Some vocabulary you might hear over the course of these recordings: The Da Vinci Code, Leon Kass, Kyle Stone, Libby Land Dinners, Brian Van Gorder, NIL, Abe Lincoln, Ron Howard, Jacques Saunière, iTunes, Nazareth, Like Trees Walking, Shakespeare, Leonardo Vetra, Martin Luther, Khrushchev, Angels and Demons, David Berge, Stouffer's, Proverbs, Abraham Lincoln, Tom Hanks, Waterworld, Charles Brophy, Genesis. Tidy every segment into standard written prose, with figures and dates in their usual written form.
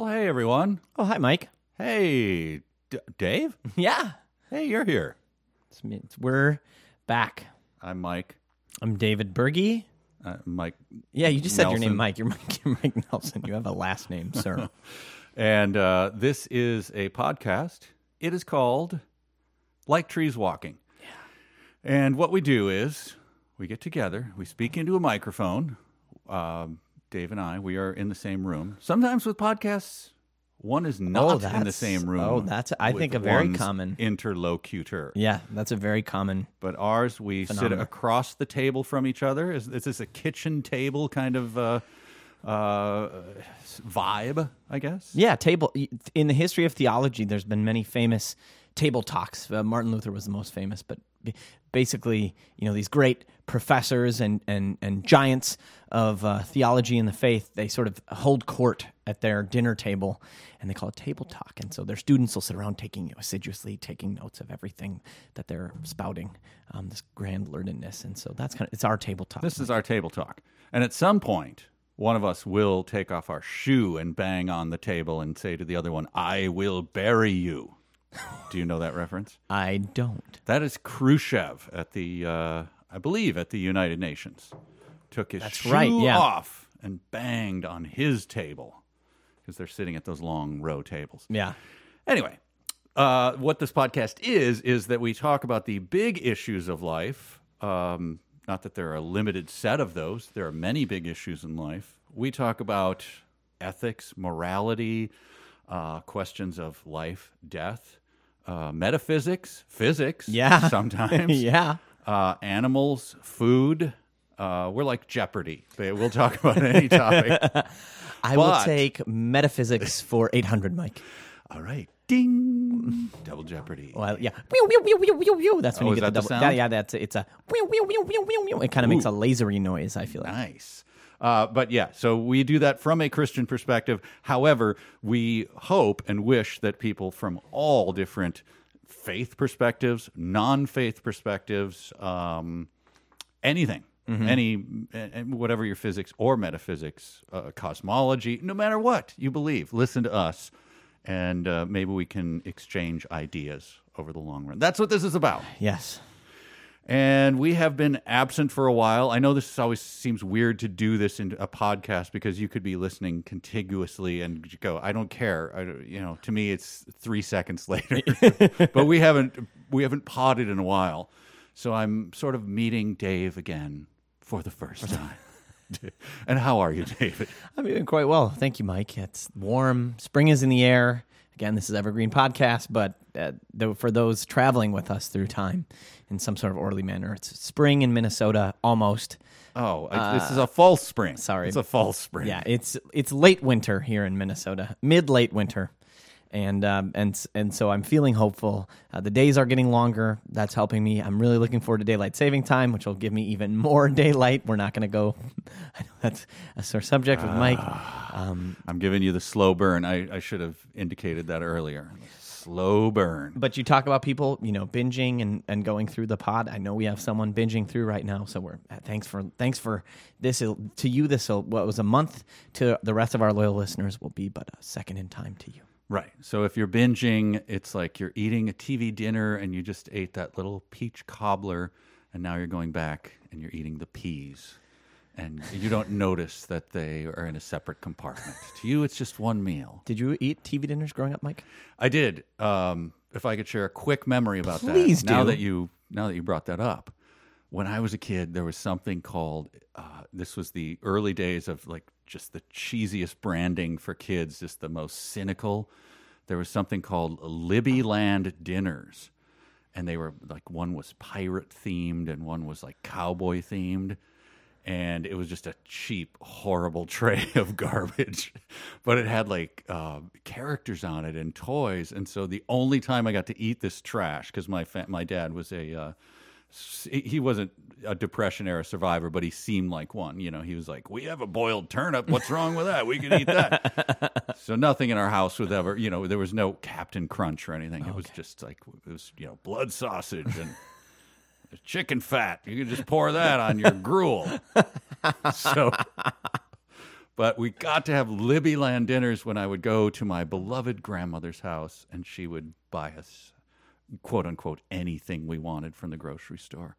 Well, hey, everyone. Oh, hi, Mike. Hey, Dave? Yeah. Hey, you're here. We're back. I'm Mike. I'm David Berge. Mike. Yeah, you just said your name, Mike. You're Mike Nelson. You have a last name, sir. And this is a podcast. It is called Like Trees Walking. Yeah. And what we do is we get together, we speak into a microphone. Dave and I, we are in the same room. Sometimes with podcasts, one is not in the same room. Oh, that's, I think, a very common interlocutor. Yeah, that's a very common. But ours, we sit across the table from each other. Is this a kitchen table kind of vibe, I guess? Yeah, table. In the history of theology, there's been many famous table talks. Martin Luther was the most famous, but basically, you know, these great professors and giants of theology and the faith, they sort of hold court at their dinner table, and they call it table talk. And so their students will sit around assiduously taking notes of everything that they're spouting, this grand learnedness. And so that's it's our table talk. This is our table talk. And at some point, one of us will take off our shoe and bang on the table and say to the other one, "I will bury you." Do you know that reference? I don't. That is Khrushchev at the, I believe, at the United Nations. Took his shoe off and banged on his table because they're sitting at those long row tables. Yeah. Anyway, what this podcast is that we talk about the big issues of life. Not that there are a limited set of those. There are many big issues in life. We talk about ethics, morality, questions of life, death, metaphysics, physics, sometimes, animals, food. We're like Jeopardy. We'll talk about any topic. I will take metaphysics for 800, Mike. All right. Ding. Double Jeopardy. Well, yeah. That's when you get the double. Yeah, that's it's a. It kind of makes a lasery noise, I feel like. Nice. But yeah, so we do that from a Christian perspective. However, we hope and wish that people from all different faith perspectives, non-faith perspectives, anything, whatever your physics or metaphysics, cosmology, no matter what you believe, listen to us, and maybe we can exchange ideas over the long run. That's what this is about. Yes. And we have been absent for a while. I know this always seems weird to do this in a podcast because you could be listening contiguously and go, I don't care. To me, it's 3 seconds later. But we haven't potted in a while. So I'm sort of meeting Dave again for the first time. And how are you, David? I'm doing quite well. Thank you, Mike. It's warm. Spring is in the air. Again, this is Evergreen Podcast, but for those traveling with us through time in some sort of orderly manner, it's spring in Minnesota almost. Oh, this is a false spring. Sorry. It's a false spring. Yeah, it's late winter here in Minnesota, mid-late winter, and so I'm feeling hopeful. The days are getting longer. That's helping me. I'm really looking forward to daylight saving time, which will give me even more daylight. We're not going to go. I know that's a sore subject with Mike. I'm giving you the slow burn. I should have indicated that earlier. Slow burn. But you talk about people, binging and going through the pod. I know we have someone binging through right now, so thanks for this. To you, this what was a month to the rest of our loyal listeners will be but a second in time to you. Right. So if you're binging, it's like you're eating a TV dinner and you just ate that little peach cobbler and now you're going back and you're eating the peas. And you don't notice that they are in a separate compartment. To you, it's just one meal. Did you eat TV dinners growing up, Mike? I did. If I could share a quick memory about that. Please do. Now that you brought that up. When I was a kid, there was something called, this was the early days of like just the cheesiest branding for kids, just the most cynical. There was something called Libby Land Dinners. And they were like, one was pirate themed and one was like cowboy themed. And it was just a cheap, horrible tray of garbage. But it had like characters on it and toys. And so the only time I got to eat this trash, because my dad was a... he wasn't a Depression-era survivor, but he seemed like one. He was like, we have a boiled turnip. What's wrong with that? We can eat that. So nothing in our house was ever, there was no Captain Crunch or anything. Okay. It was just like, it was, blood sausage and chicken fat. You can just pour that on your gruel. So... But we got to have Libby Land Dinners when I would go to my beloved grandmother's house, and she would buy us, quote unquote, anything we wanted from the grocery store.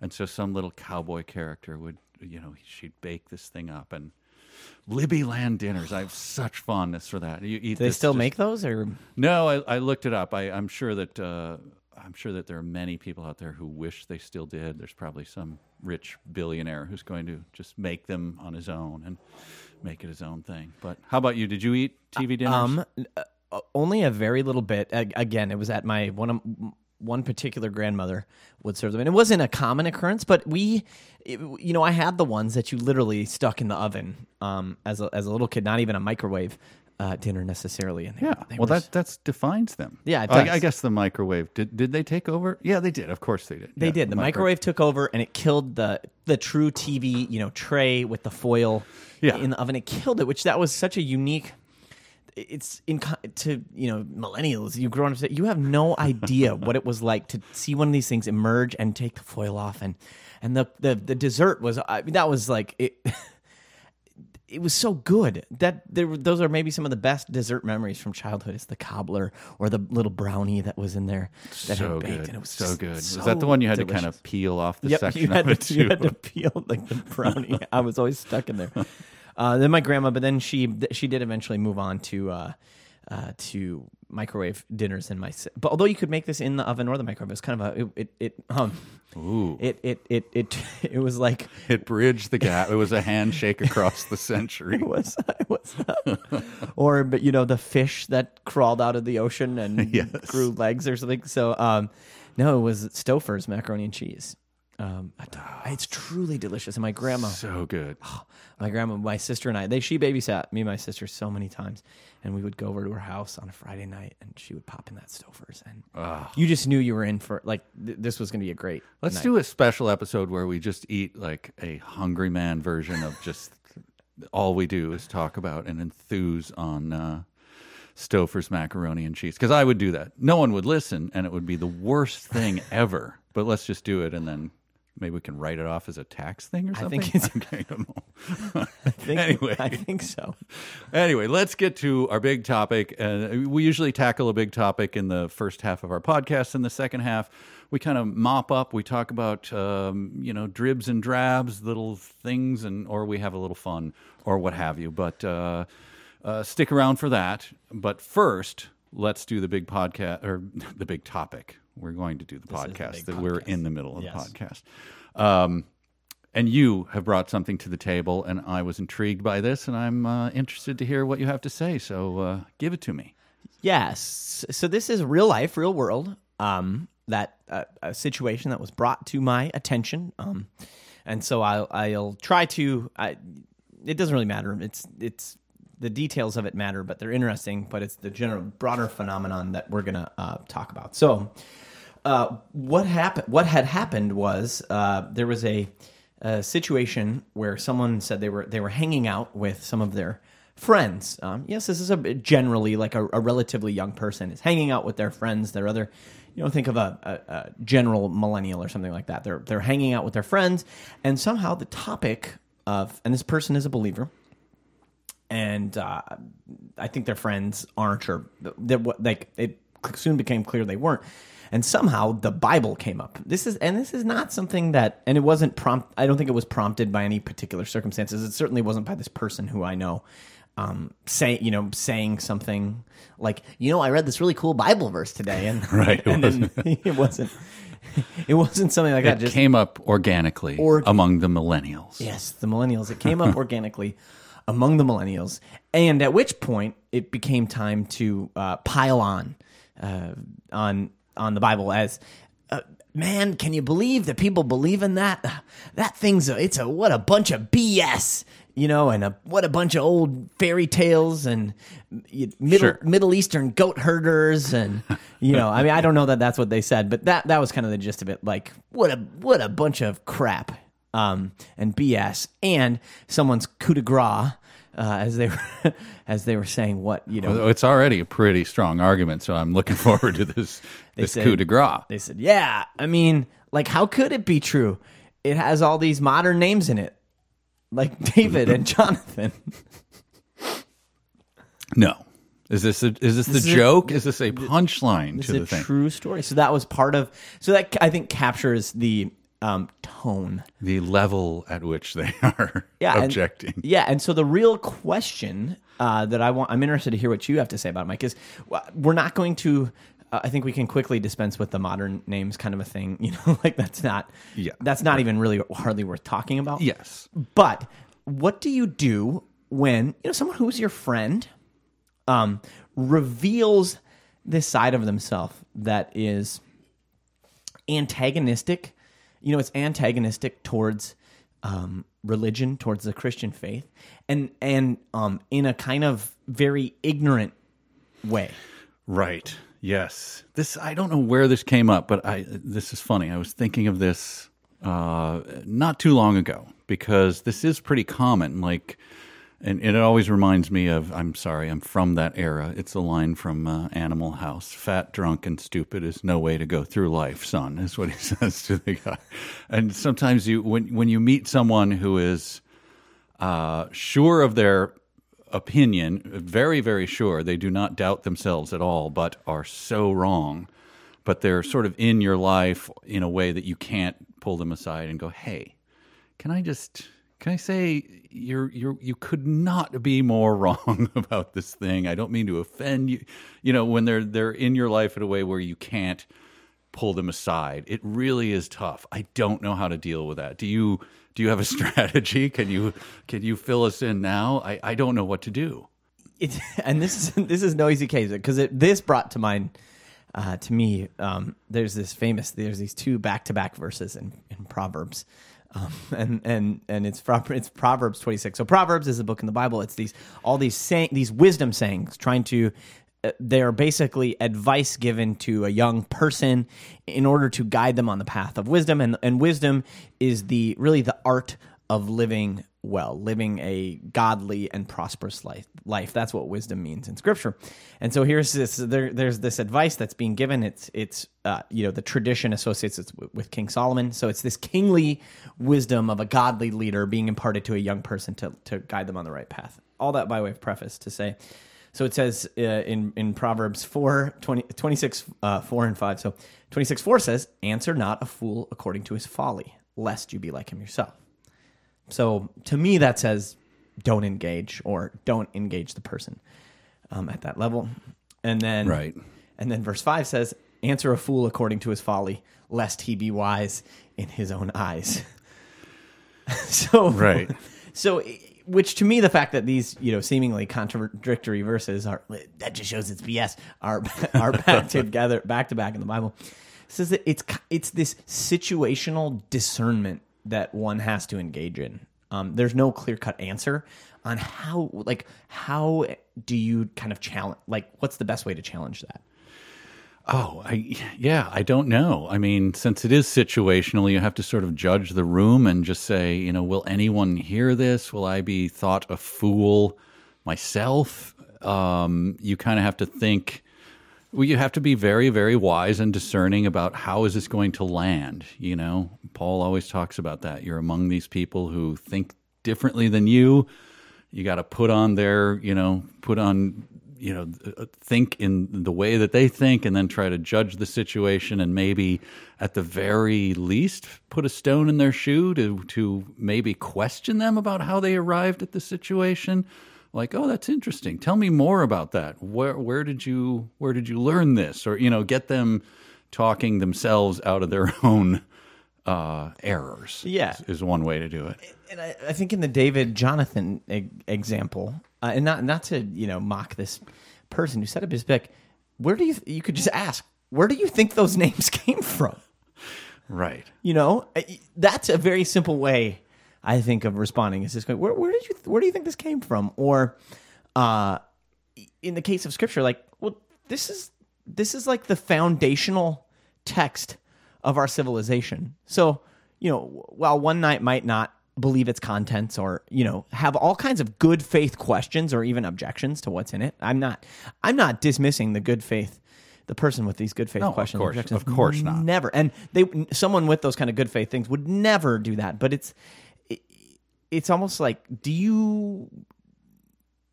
And so some little cowboy character would, you know, she'd bake this thing up. And Libby Land Dinners, I have such fondness for that. Do they still make those? Or no, I looked it up. I'm sure that there are many people out there who wish they still did. There's probably some rich billionaire who's going to just make them on his own and make it his own thing. But how about you? Did you eat TV dinners? Only a very little bit. Again, it was at my one particular grandmother would serve them, and it wasn't a common occurrence. But I had the ones that you literally stuck in the oven as a little kid, not even a microwave. Dinner necessarily, and that defines them. Yeah, it does. I guess the microwave did they take over? Yeah, they did. Of course, they did. They did. The microwave took over, and it killed the true TV, tray with the foil in the oven. It killed it, which that was such a unique. It's to millennials, you grown up, you have no idea what it was like to see one of these things emerge and take the foil off, and the dessert was that was like it. It was so good that those are maybe some of the best dessert memories from childhood. It's the cobbler or the little brownie that was in there that had baked. Good. And it was so good. So was that the one you had delicious. To kind of peel off the section of it too? You had to peel like the brownie. I was always stuck in there. Then my grandma, but then she did eventually move on to microwave dinners in my. But although you could make this in the oven or the microwave, it was kind of it was like it bridged the gap. It was a handshake across the century. But the fish that crawled out of the ocean and grew legs or something. So no, it was Stouffer's macaroni and cheese. It's truly delicious. And my grandma, so good. My sister and I, she babysat me and my sister so many times, and we would go over to her house on a Friday night, and she would pop in that Stouffer's, and you just knew you were in for like this was going to be a great. Let's do a special episode where we just eat like a hungry man version of just all we do is talk about and enthuse on Stouffer's macaroni and cheese, because I would do that. No one would listen, and it would be the worst thing ever. But let's just do it, and then. Maybe we can write it off as a tax thing or something? I think it's... I don't know. Anyway. I think so. Anyway, let's get to our big topic. We usually tackle a big topic in the first half of our podcast. In the second half, we kind of mop up. We talk about, dribs and drabs, little things, or we have a little fun or what have you. But stick around for that. But first, let's do the big podcast or the big topic. We're going to do the podcast that we're in the middle of the podcast. And you have brought something to the table, and I was intrigued by this, and I'm interested to hear what you have to say. So give it to me. Yes. So this is real life, real world, a situation that was brought to my attention. And so I'll try to it doesn't really matter. It's the details of it matter, but they're interesting, but it's the general broader phenomenon that we're going to talk about. So what had happened was there was a situation where someone said they were hanging out with some of their friends. Yes, this is generally like a relatively young person is hanging out with their friends, their other, think of a general millennial or something like that. They're hanging out with their friends, and somehow the topic of, and this person is a believer, and I think their friends aren't, or it soon became clear they weren't. And somehow the Bible came up. This is not something that, and it wasn't I don't think it was prompted by any particular circumstances. It certainly wasn't by this person who I know, saying something like, I read this really cool Bible verse today, and right, it wasn't something like that. It just came up organically among the millennials. Yes, the millennials. It came up organically. Among the millennials, and at which point it became time to pile on the Bible as, man, can you believe that people believe in that? That thing's what a bunch of BS, and what a bunch of old fairy tales and Middle Eastern goat herders, and I mean, I don't know that that's what they said, but that was kind of the gist of it. Like, what a bunch of crap. And BS, and someone's coup de grace, as they were saying . Well, it's already a pretty strong argument, so I'm looking forward to this coup de grace. They said, yeah, I mean, like, how could it be true? It has all these modern names in it, like David and Jonathan. No. Is this the joke? Is this a punchline to the thing? Is it a true story? So that was part of... So that, I think, captures the tone. The level at which they are objecting. And so the real question that I'm interested to hear what you have to say about it, Mike, is we're not going to... I think we can quickly dispense with the modern names kind of a thing. You know, like that's not even really hardly worth talking about. Yes. But what do you do when, you know, someone who's your friend... reveals this side of themselves that is antagonistic. You know, it's antagonistic towards religion, towards the Christian faith, and in a kind of very ignorant way. Right. Yes. This, I don't know where this came up, but this is funny. I was thinking of this not too long ago, because this is pretty common. Like. And it always reminds me of, I'm sorry, I'm from that era. It's a line from Animal House. Fat, drunk, and stupid is no way to go through life, son, is what he says to the guy. And sometimes when you meet someone who is sure of their opinion, very, very sure, they do not doubt themselves at all, but are so wrong, but they're sort of in your life in a way that you can't pull them aside and go, hey, can I say you could not be more wrong about this thing. I don't mean to offend you. You know, when they're in your life in a way where you can't pull them aside, it really is tough. I don't know how to deal with that. Do you have a strategy? Can you fill us in now? I don't know what to do. This is no easy case, because this brought to mind to me. There's these two back-to-back verses in Proverbs. And it's Proverbs 26. So Proverbs is a book in the Bible. It's these wisdom sayings they are basically advice given to a young person in order to guide them on the path of wisdom. And wisdom is really the art of living well, living a godly and prosperous life. That's what wisdom means in Scripture. And so here's this. There's this advice that's being given. It's you know, the tradition associates it with King Solomon. So it's this kingly wisdom of a godly leader being imparted to a young person to guide them on the right path. All that by way of preface to say. So it says in Proverbs 26, 4 and 5. So 26, 4 says, "Answer not a fool according to his folly, lest you be like him yourself." So to me, that says don't engage the person at that level. And then verse 5 says, "Answer a fool according to his folly, lest he be wise in his own eyes." So which to me, the fact that these, you know, seemingly contradictory verses that just shows it's BS are back to back in the Bible. It says that it's this situational discernment that one has to engage in. There's no clear-cut answer on how do you kind of challenge, like, what's the best way to challenge that? I don't know. I mean, since it is situational, you have to sort of judge the room and just say, you know, will anyone hear this? Will I be thought a fool myself? You kind of have to think. Well, you have to be very, very wise and discerning about how is this going to land, you know? Paul always talks about that. You're among these people who think differently than you. You got to think in the way that they think, and then try to judge the situation, and maybe at the very least put a stone in their shoe to maybe question them about how they arrived at the situation. Like, oh, that's interesting. Tell me more about that. Where did you learn this? Or, you know, get them talking themselves out of their own errors. Yeah, is one way to do it. And I think in the David Jonathan example, and not to, you know, mock this person who set up his pick, you could just ask, where do you think those names came from? Right. You know, that's a very simple way, I think, of responding. Is just going, where do you think this came from? Or, in the case of Scripture, like, well, this is like the foundational text of our civilization. So, you know, while one might not believe its contents, or, you know, have all kinds of good faith questions or even objections to what's in it, I'm not dismissing the good faith. The person with these good faith questions, of course not. Never, and someone with those kind of good faith things would never do that. But it's almost like, do you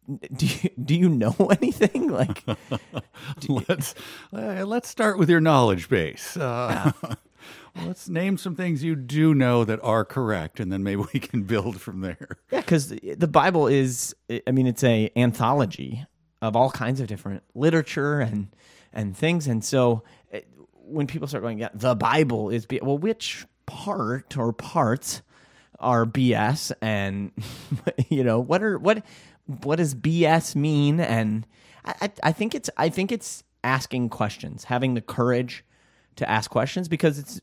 Do you know anything? Like, let's start with your knowledge base. Let's name some things you do know that are correct, and then maybe we can build from there. Yeah, because the Bible is, I mean, it's an anthology of all kinds of different literature and things. And so when people start going, yeah, the Bible is, well, which part or parts are BS? And, you know, what does BS mean? And I think it's asking questions, having the courage to ask questions, because it's,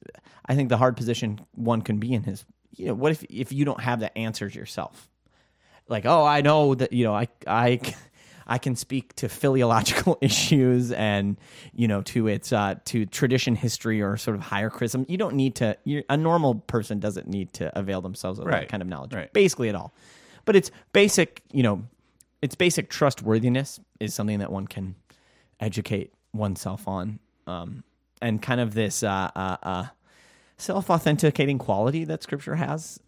I think, the hard position one can be in is, you know, what if you don't have the answers yourself? Like, oh, I know that, you know, I can speak to philological issues and, you know, to its to tradition, history, or sort of higher criticism. You don't need to. A normal person doesn't need to avail themselves of that kind of knowledge, basically at all. But it's basic, you know, it's basic trustworthiness is something that one can educate oneself on. And kind of this self-authenticating quality that Scripture has,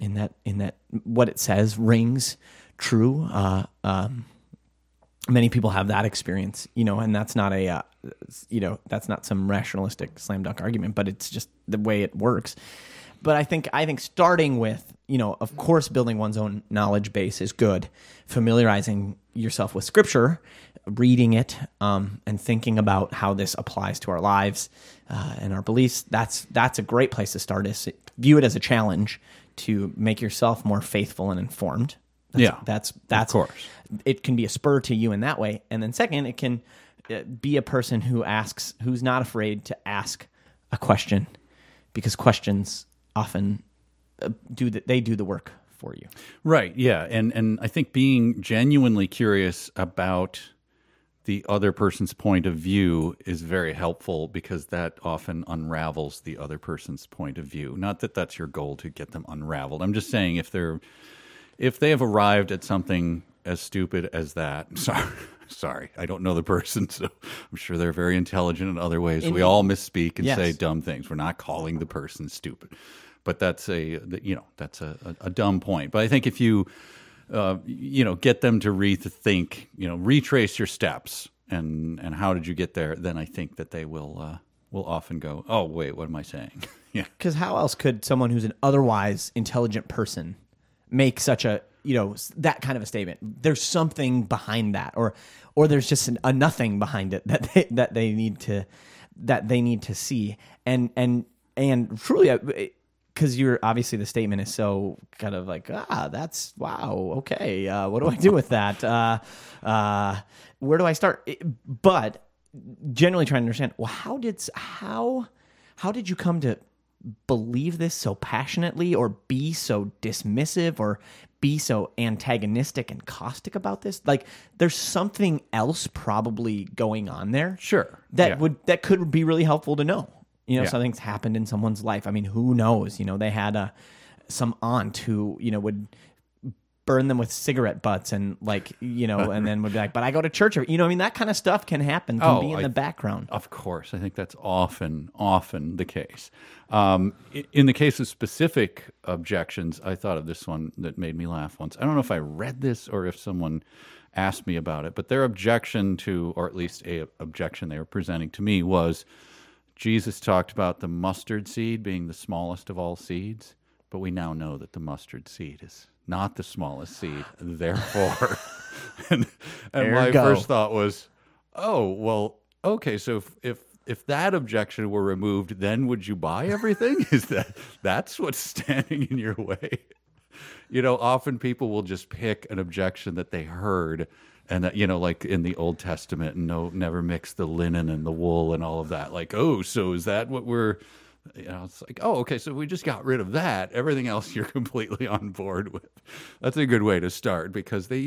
in that what it says rings true. Many people have that experience, you know, and that's not a you know, that's not some rationalistic slam dunk argument, but it's just the way it works. But I think starting with, you know, of course, building one's own knowledge base is good. Familiarizing yourself with Scripture, reading it, and thinking about how this applies to our lives and our beliefs, that's a great place to start. Is view it as a challenge to make yourself more faithful and informed. That's of course. It can be a spur to you in that way. And then second, it can be a person who's not afraid to ask a question, because questions often do the work for you. Right, yeah. And I think being genuinely curious about the other person's point of view is very helpful, because that often unravels the other person's point of view. Not that that's your goal, to get them unraveled. I'm just saying, if they have arrived at something as stupid as that, sorry, I don't know the person, so I'm sure they're very intelligent in other ways. We all misspeak and say dumb things. We're not calling the person stupid. But that's a dumb point. But I think if you, get them to rethink, retrace your steps and how did you get there, then I think that they will often go, oh, wait, what am I saying? Yeah. Because how else could someone who's an otherwise intelligent person make such a, that kind of a statement? There's something behind that, or there's just a nothing behind it that they need to see. And truly, because you're obviously, the statement is so kind of like, that's, wow, okay, what do I do with that? Where do I start? But generally trying to understand, well, how did you come to believe this so passionately, or be so dismissive, or be so antagonistic and caustic about this? Like, there's something else probably going on there. Sure. That could be really helpful to know. Something's happened in someone's life. I mean, who knows? They had some aunt who, would burn them with cigarette butts and and then would be like, but I go to church. I mean, that kind of stuff can happen, can be in the background. Of course. I think that's often the case. In the case of specific objections, I thought of this one that made me laugh once. I don't know if I read this or if someone asked me about it, but their objection to, or at least a objection they were presenting to me, was, Jesus talked about the mustard seed being the smallest of all seeds, but we now know that the mustard seed is not the smallest seed, therefore. and my first thought was, oh, well, okay, so if that objection were removed, then would you buy everything? Is that's what's standing in your way? Often people will just pick an objection that they heard. And that, like in the Old Testament, never mix the linen and the wool and all of that. Like, oh, so is that what we're, it's like, oh, okay, so we just got rid of that. Everything else you're completely on board with. That's a good way to start, because they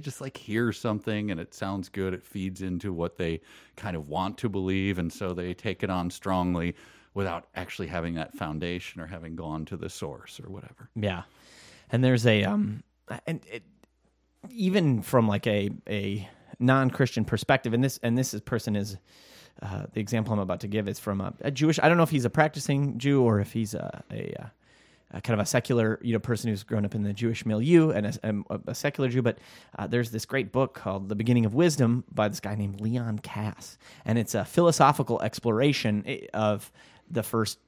just like hear something and it sounds good. It feeds into what they kind of want to believe. And so they take it on strongly without actually having that foundation or having gone to the source or whatever. Yeah. And there's even from like a non-Christian perspective, and this person is the example I'm about to give is from a Jewish. I don't know if he's a practicing Jew or if he's a kind of a secular, person who's grown up in the Jewish milieu and a secular Jew, but there's this great book called The Beginning of Wisdom by this guy named Leon Kass, and it's a philosophical exploration of the first,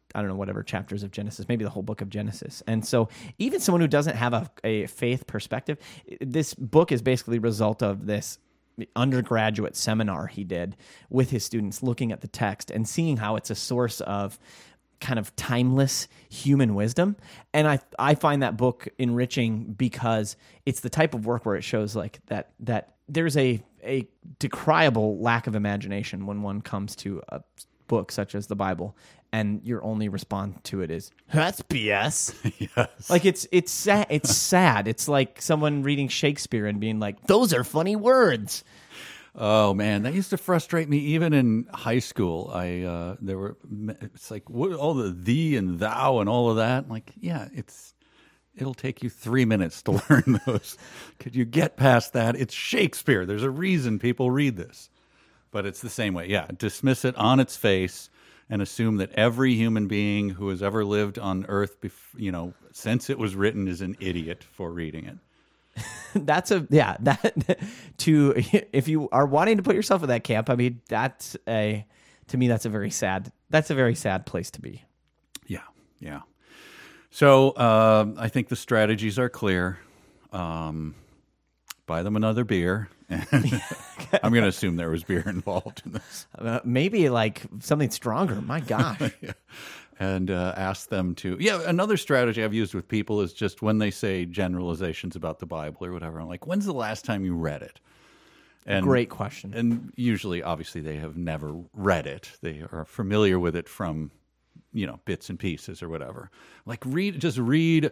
chapters of Genesis, maybe the whole book of Genesis. And so even someone who doesn't have a faith perspective, this book is basically a result of this undergraduate seminar he did with his students, looking at the text and seeing how it's a source of kind of timeless human wisdom. And I find that book enriching because it's the type of work where it shows like that there's a decriable lack of imagination when one comes to a book such as the Bible, and your only response to it is, that's BS. Yes. Like, it's sad. It's sad. It's like someone reading Shakespeare and being like, those are funny words. Oh, man, that used to frustrate me even in high school. It's like, what, all the thee and thou and all of that. I'm like, yeah, it'll take you 3 minutes to learn those. Could you get past that? It's Shakespeare. There's a reason people read this. But it's the same way. Yeah, dismiss it on its face and assume that every human being who has ever lived on Earth, since it was written, is an idiot for reading it. If you are wanting to put yourself in that camp, to me that's a very sad place to be. Yeah. So I think the strategies are clear. Buy them another beer. I'm going to assume there was beer involved in this. Maybe like something stronger. My gosh. Yeah. And ask them to... Yeah, another strategy I've used with people is just when they say generalizations about the Bible or whatever, I'm like, when's the last time you read it? And, great question. And usually, obviously, they have never read it. They are familiar with it from, bits and pieces or whatever. Like, read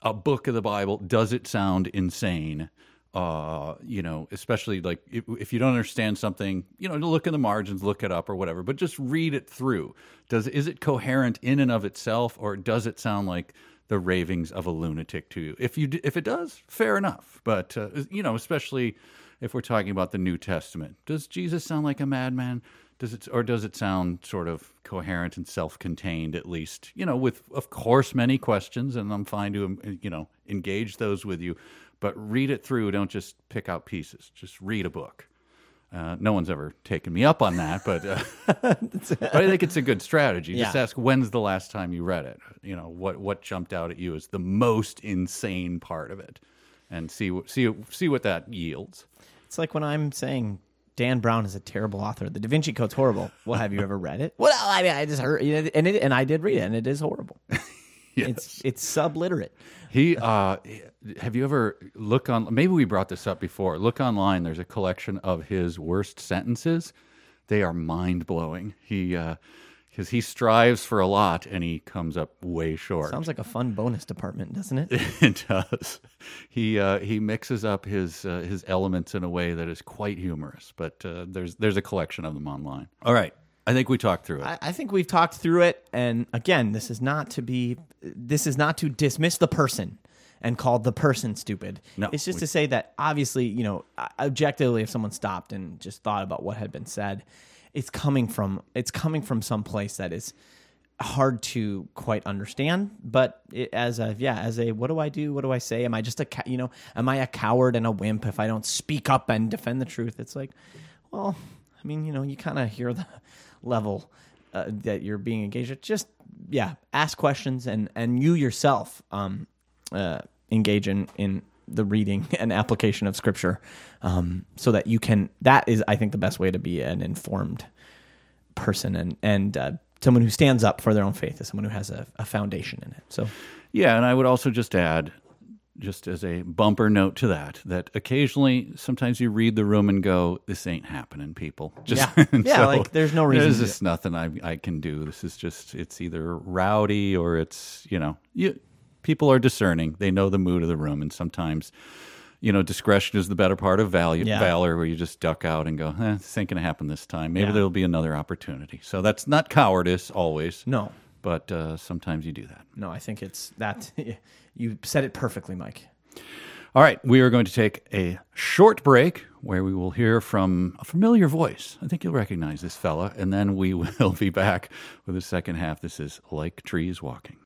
a book of the Bible. Does it sound insane? Especially like if you don't understand something, look in the margins, look it up or whatever, but just read it through. Is it coherent in and of itself, or does it sound like the ravings of a lunatic to you? If it does, fair enough. But, especially if we're talking about the New Testament, does Jesus sound like a madman? Does it sound sort of coherent and self-contained, at least, with, of course, many questions, and I'm fine to, engage those with you. But read it through. Don't just pick out pieces. Just read a book. No one's ever taken me up on that, but, but I think it's a good strategy. Yeah. Just ask, when's the last time you read it? What jumped out at you is the most insane part of it, and see what that yields. It's like when I'm saying Dan Brown is a terrible author. The Da Vinci Code's horrible. Well, have you ever read it? Well, I mean, I just heard, and I did read it, and it is horrible. Yes. It's subliterate. Have you ever looked on? Maybe we brought this up before. Look online. There's a collection of his worst sentences. They are mind blowing. Because he strives for a lot and he comes up way short. Sounds like a fun bonus department, doesn't it? It does. He mixes up his elements in a way that is quite humorous. But there's a collection of them online. All right. I think we talked through it. I think we've talked through it, and again, this is not to dismiss the person and call the person stupid. No, it's just to say that obviously, objectively, if someone stopped and just thought about what had been said, it's coming from some place that is hard to quite understand. But what do I do? What do I say? Am I just am I a coward and a wimp if I don't speak up and defend the truth? It's like, well, I mean, you kind of hear the level that you're being engaged at. Just, ask questions and you yourself engage in the reading and application of Scripture so that you can... That is, I think, the best way to be an informed person and someone who stands up for their own faith is someone who has a foundation in it. So, yeah, and I would also just add, just as a bumper note to that occasionally, sometimes you read the room and go, this ain't happening, people. So, like there's no reason. There's just nothing I can do. This is just, it's either rowdy or it's, people are discerning. They know the mood of the room. And sometimes, discretion is the better part of valor, where you just duck out and go, this ain't going to happen this time. Maybe there'll be another opportunity. So that's not cowardice always. No. But sometimes you do that. No, I think it's that. You said it perfectly, Mike. All right. We are going to take a short break where we will hear from a familiar voice. I think you'll recognize this fella. And then we will be back with the second half. This is Like Trees Walking.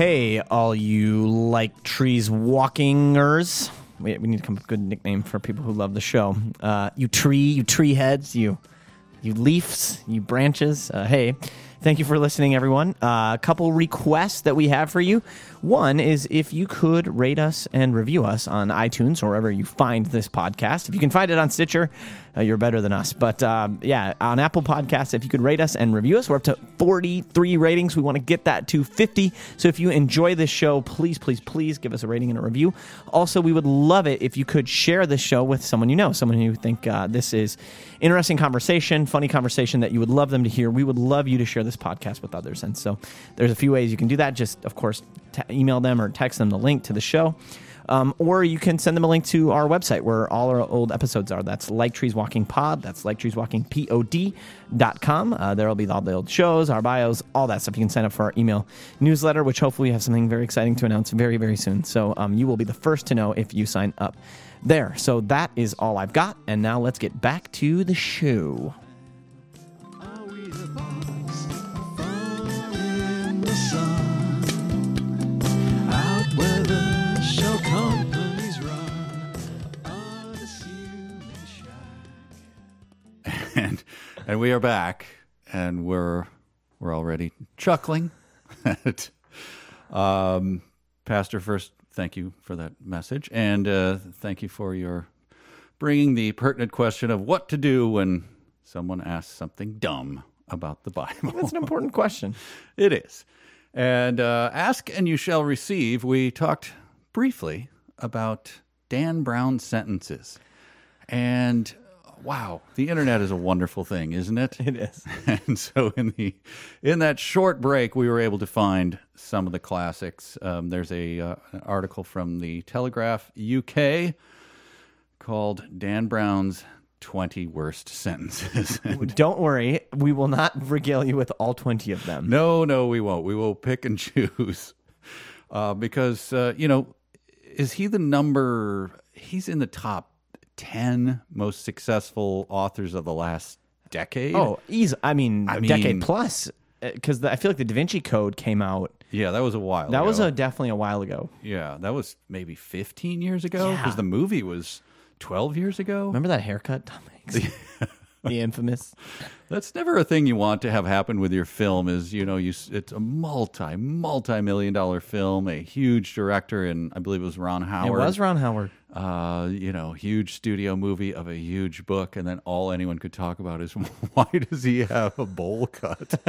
Hey, all you Like Trees Walkingers. We need to come up with a good nickname for people who love the show. You tree heads, you leaves, you branches. Hey, thank you for listening, everyone. A couple requests that we have for you. One is if you could rate us and review us on iTunes or wherever you find this podcast. If you can find it on Stitcher, you're better than us. But yeah, on Apple Podcasts, if you could rate us and review us, we're up to 43 ratings. We want to get that to 50. So if you enjoy this show, please, please, please give us a rating and a review. Also, we would love it if you could share this show with someone you know, someone who you think this is interesting conversation, funny conversation that you would love them to hear. We would love you to share this podcast with others. And so there's a few ways you can do that. Just, of course, email them or text them the link to the show. Or you can send them a link to our website where all our old episodes are. That's Like Trees Walking Pod. That's liketreeswalkingpod.com. There will be all the old shows, our bios, all that stuff. You can sign up for our email newsletter, which hopefully we have something very exciting to announce very, very soon. So you will be the first to know if you sign up there. So that is all I've got. And now let's get back to the show. Are we the box? Far in the sun, out where the companies run on the human shack. And we are back, and we're already chuckling at Pastor, first, thank you for that message, and thank you for your bringing the pertinent question of what to do when someone asks something dumb about the Bible. That's an important question. It is. And ask and you shall receive. We talked briefly about Dan Brown's sentences. And wow, the internet is a wonderful thing, isn't it? It is. And so in that short break, we were able to find some of the classics. There's an article from the Telegraph UK called Dan Brown's 20 Worst Sentences. Don't worry, we will not regale you with all 20 of them. No, we won't. We will pick and choose. Because, is he the number? He's in the top 10 most successful authors of the last decade. Oh, I mean, decade plus. Because I feel like the Da Vinci Code came out. Yeah, that was a while ago. That was definitely a while ago. Yeah, that was maybe 15 years ago. Because the movie was 12 years ago. Remember that haircut, Tom Hanks? The infamous. That's never a thing you want to have happen with your film is, it's a multi-million dollar film, a huge director, and I believe it was Ron Howard. It was Ron Howard. Huge studio movie of a huge book, and then all anyone could talk about is, why does he have a bowl cut?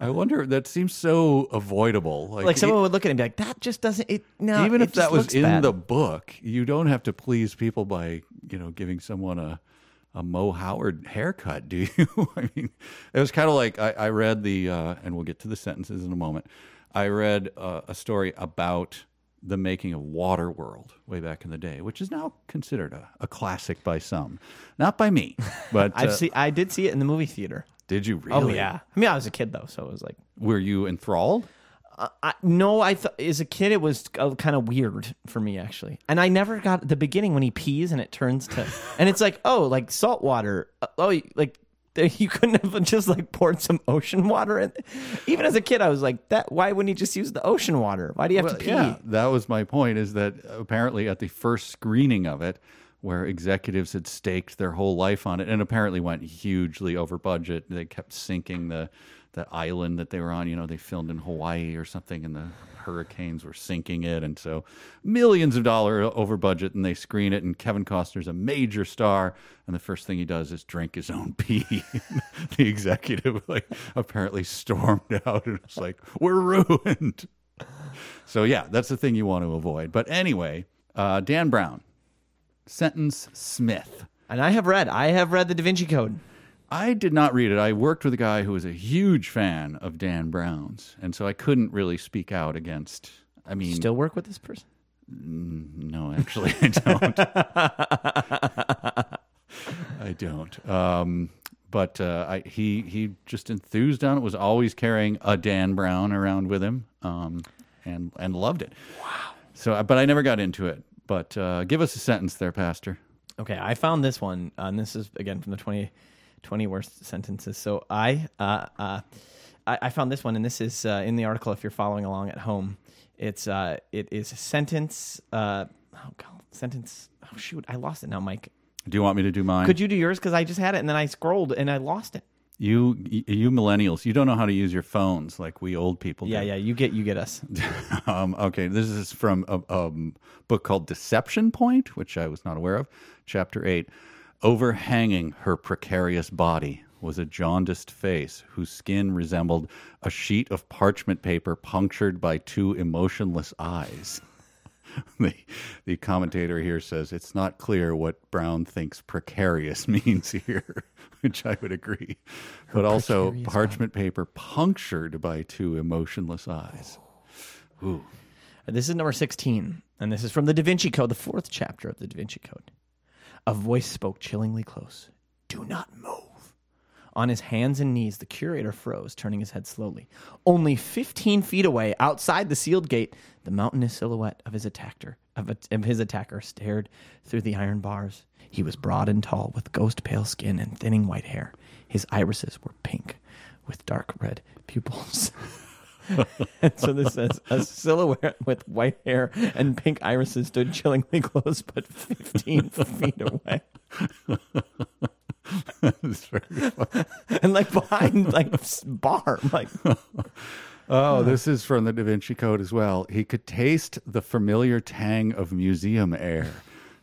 I wonder, that seems so avoidable. Like someone would look at him and be like, that just doesn't, even if that was in the book, you don't have to please people by, giving someone a Mo Howard haircut, do you? I mean, it was kind of like I read and we'll get to the sentences in a moment. I read a story about the making of Waterworld way back in the day, which is now considered a classic by some, not by me. But I did see it in the movie theater. Did you really? Oh yeah. I mean, I was a kid though, so it was like. Were you enthralled? As a kid, it was kind of weird for me, actually. And I never got the beginning when he pees and it turns to... and it's like, oh, like salt water. Oh, like you couldn't have just like poured some ocean water in. Even as a kid, I was like, that. Why wouldn't he just use the ocean water? Why do you have to pee? Yeah, that was my point, is that apparently at the first screening of it, where executives had staked their whole life on it and apparently went hugely over budget. They kept sinking the island that they were on. They filmed in Hawaii or something, and the hurricanes were sinking it. And so millions of dollars over budget, and they screen it, and Kevin Costner's a major star, and the first thing he does is drink his own pee. The executive apparently stormed out and was like, we're ruined. So yeah, that's the thing you want to avoid. But anyway, Dan Brown. Sentence Smith. And I have read the Da Vinci Code. I did not read it. I worked with a guy who was a huge fan of Dan Brown's, and so I couldn't really speak out against... Still work with this person? No, actually, I don't. I don't. He just enthused on it, was always carrying a Dan Brown around with him, and loved it. Wow. So, but I never got into it. But give us a sentence there, Pastor. Okay, I found this one, and this is, again, from the 20 Worst Sentences. So I I found this one, and this is in the article if you're following along at home. It is a sentence. Oh, shoot. I lost it now, Mike. Do you want me to do mine? Could you do yours? Because I just had it, and then I scrolled, and I lost it. You millennials, you don't know how to use your phones like we old people do. Yeah, you get us. Okay, this is from a book called Deception Point, which I was not aware of, Chapter 8. Overhanging her precarious body was a jaundiced face whose skin resembled a sheet of parchment paper punctured by two emotionless eyes. The commentator here says it's not clear what Brown thinks precarious means here, which I would agree. But also parchment paper punctured by two emotionless eyes. Ooh. This is number 16, and this is from The Da Vinci Code, the fourth chapter of The Da Vinci Code. A voice spoke chillingly close. Do not move. On his hands and knees, the curator froze, turning his head slowly. Only 15 feet away, outside the sealed gate, the mountainous silhouette of his attacker stared through the iron bars. He was broad and tall, with ghost-pale skin and thinning white hair. His irises were pink, with dark red pupils. And so this says, a silhouette with white hair and pink irises stood chillingly close, but 15 feet away. That's very funny. And like behind like bar, like. Oh, this is from the Da Vinci Code as well. He could taste the familiar tang of museum air,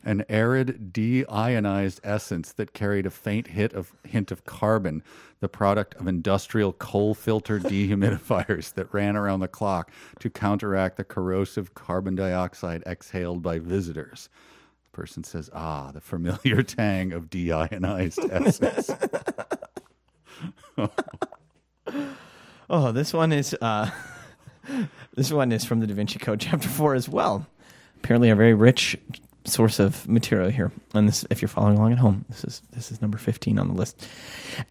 an arid deionized essence that carried a faint hint of carbon, the product of industrial coal filter dehumidifiers that ran around the clock to counteract the corrosive carbon dioxide exhaled by visitors. The person says, the familiar tang of deionized essence. Oh, this one is from the Da Vinci Code, Chapter 4 as well. Apparently a very rich source of material here. And this, if you're following along at home, this is number 15 on the list.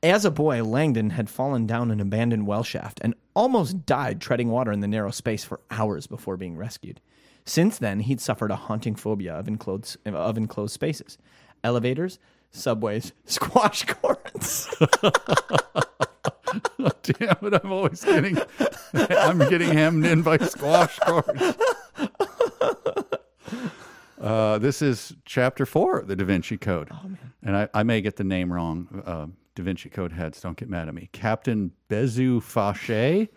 As a boy, Langdon had fallen down an abandoned well shaft and almost died treading water in the narrow space for hours before being rescued. Since then, he'd suffered a haunting phobia of enclosed spaces. Elevators, subways, squash courts. Damn it, I'm getting hemmed in by squash courts. This is Chapter 4, the Da Vinci Code. Oh, man. And I may get the name wrong. Da Vinci Code heads, don't get mad at me. Captain Bezu Fache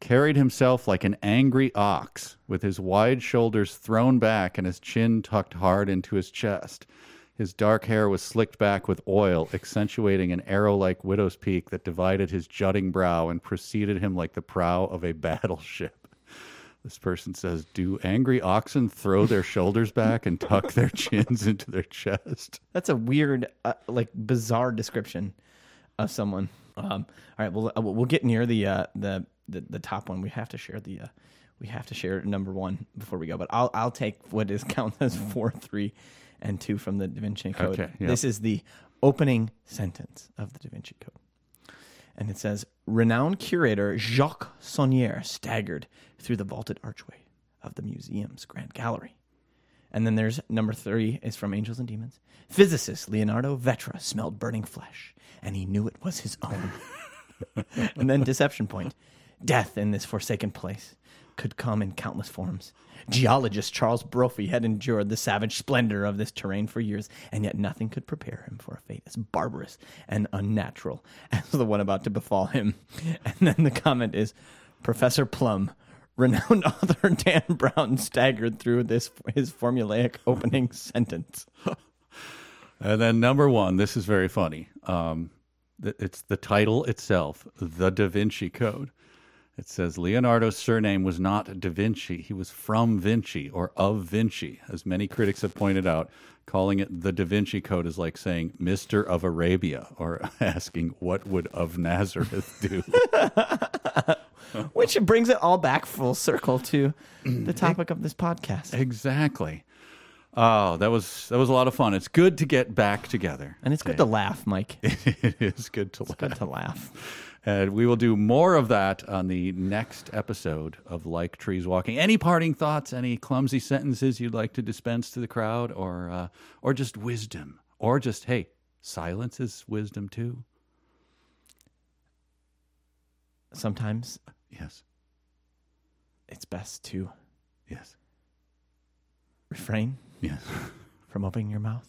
carried himself like an angry ox, with his wide shoulders thrown back and his chin tucked hard into his chest. His dark hair was slicked back with oil, accentuating an arrow-like widow's peak that divided his jutting brow and preceded him like the prow of a battleship. This person says, do angry oxen throw their shoulders back and tuck their chins into their chest? That's a weird, bizarre description of someone. All right, we'll get near the top one. We have to share the number one before we go. But I'll take what is counted as 4, 3, and 2 from the Da Vinci Code. Okay, yeah. This is the opening sentence of the Da Vinci Code, and it says, "Renowned curator Jacques Saunière staggered through the vaulted archway of the museum's grand gallery." And then there's number 3 is from Angels and Demons. Physicist Leonardo Vetra smelled burning flesh, and he knew it was his own. And then Deception Point. Death in this forsaken place could come in countless forms. Geologist Charles Brophy had endured the savage splendor of this terrain for years, and yet nothing could prepare him for a fate as barbarous and unnatural as the one about to befall him. And then the comment is, Professor Plum, renowned author Dan Brown staggered through his formulaic opening sentence. And then number 1, this is very funny. It's the title itself, The Da Vinci Code. It says Leonardo's surname was not Da Vinci. He was from Vinci or of Vinci, as many critics have pointed out. Calling it the Da Vinci Code is like saying Mr. of Arabia or asking what would of Nazareth do? Which brings it all back full circle to the topic of this podcast. Exactly. Oh, that was a lot of fun. It's good to get back together. And it's good to laugh, Mike. It is good to laugh. It's good to laugh. And we will do more of that on the next episode of Like Trees Walking. Any parting thoughts, any clumsy sentences you'd like to dispense to the crowd, or just wisdom? Or just, hey, silence is wisdom too. sometimes. Yes. It's best to. Yes. Refrain. Yes. From opening your mouth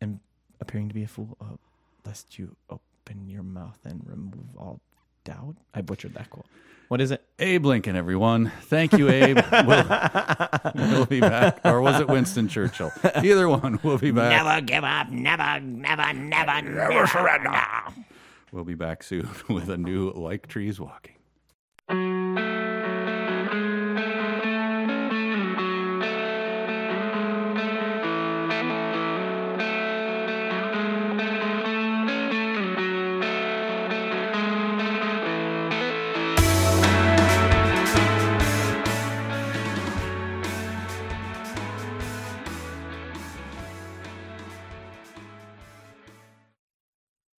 and appearing to be a fool, lest you open your mouth and remove all doubt. I butchered that quote. What is it? Abe Lincoln, everyone. Thank you, Abe. We'll be back. Or was it Winston Churchill? Either one. We'll be back. Never give up. Never surrender. We'll be back soon with a new Like Trees Walking.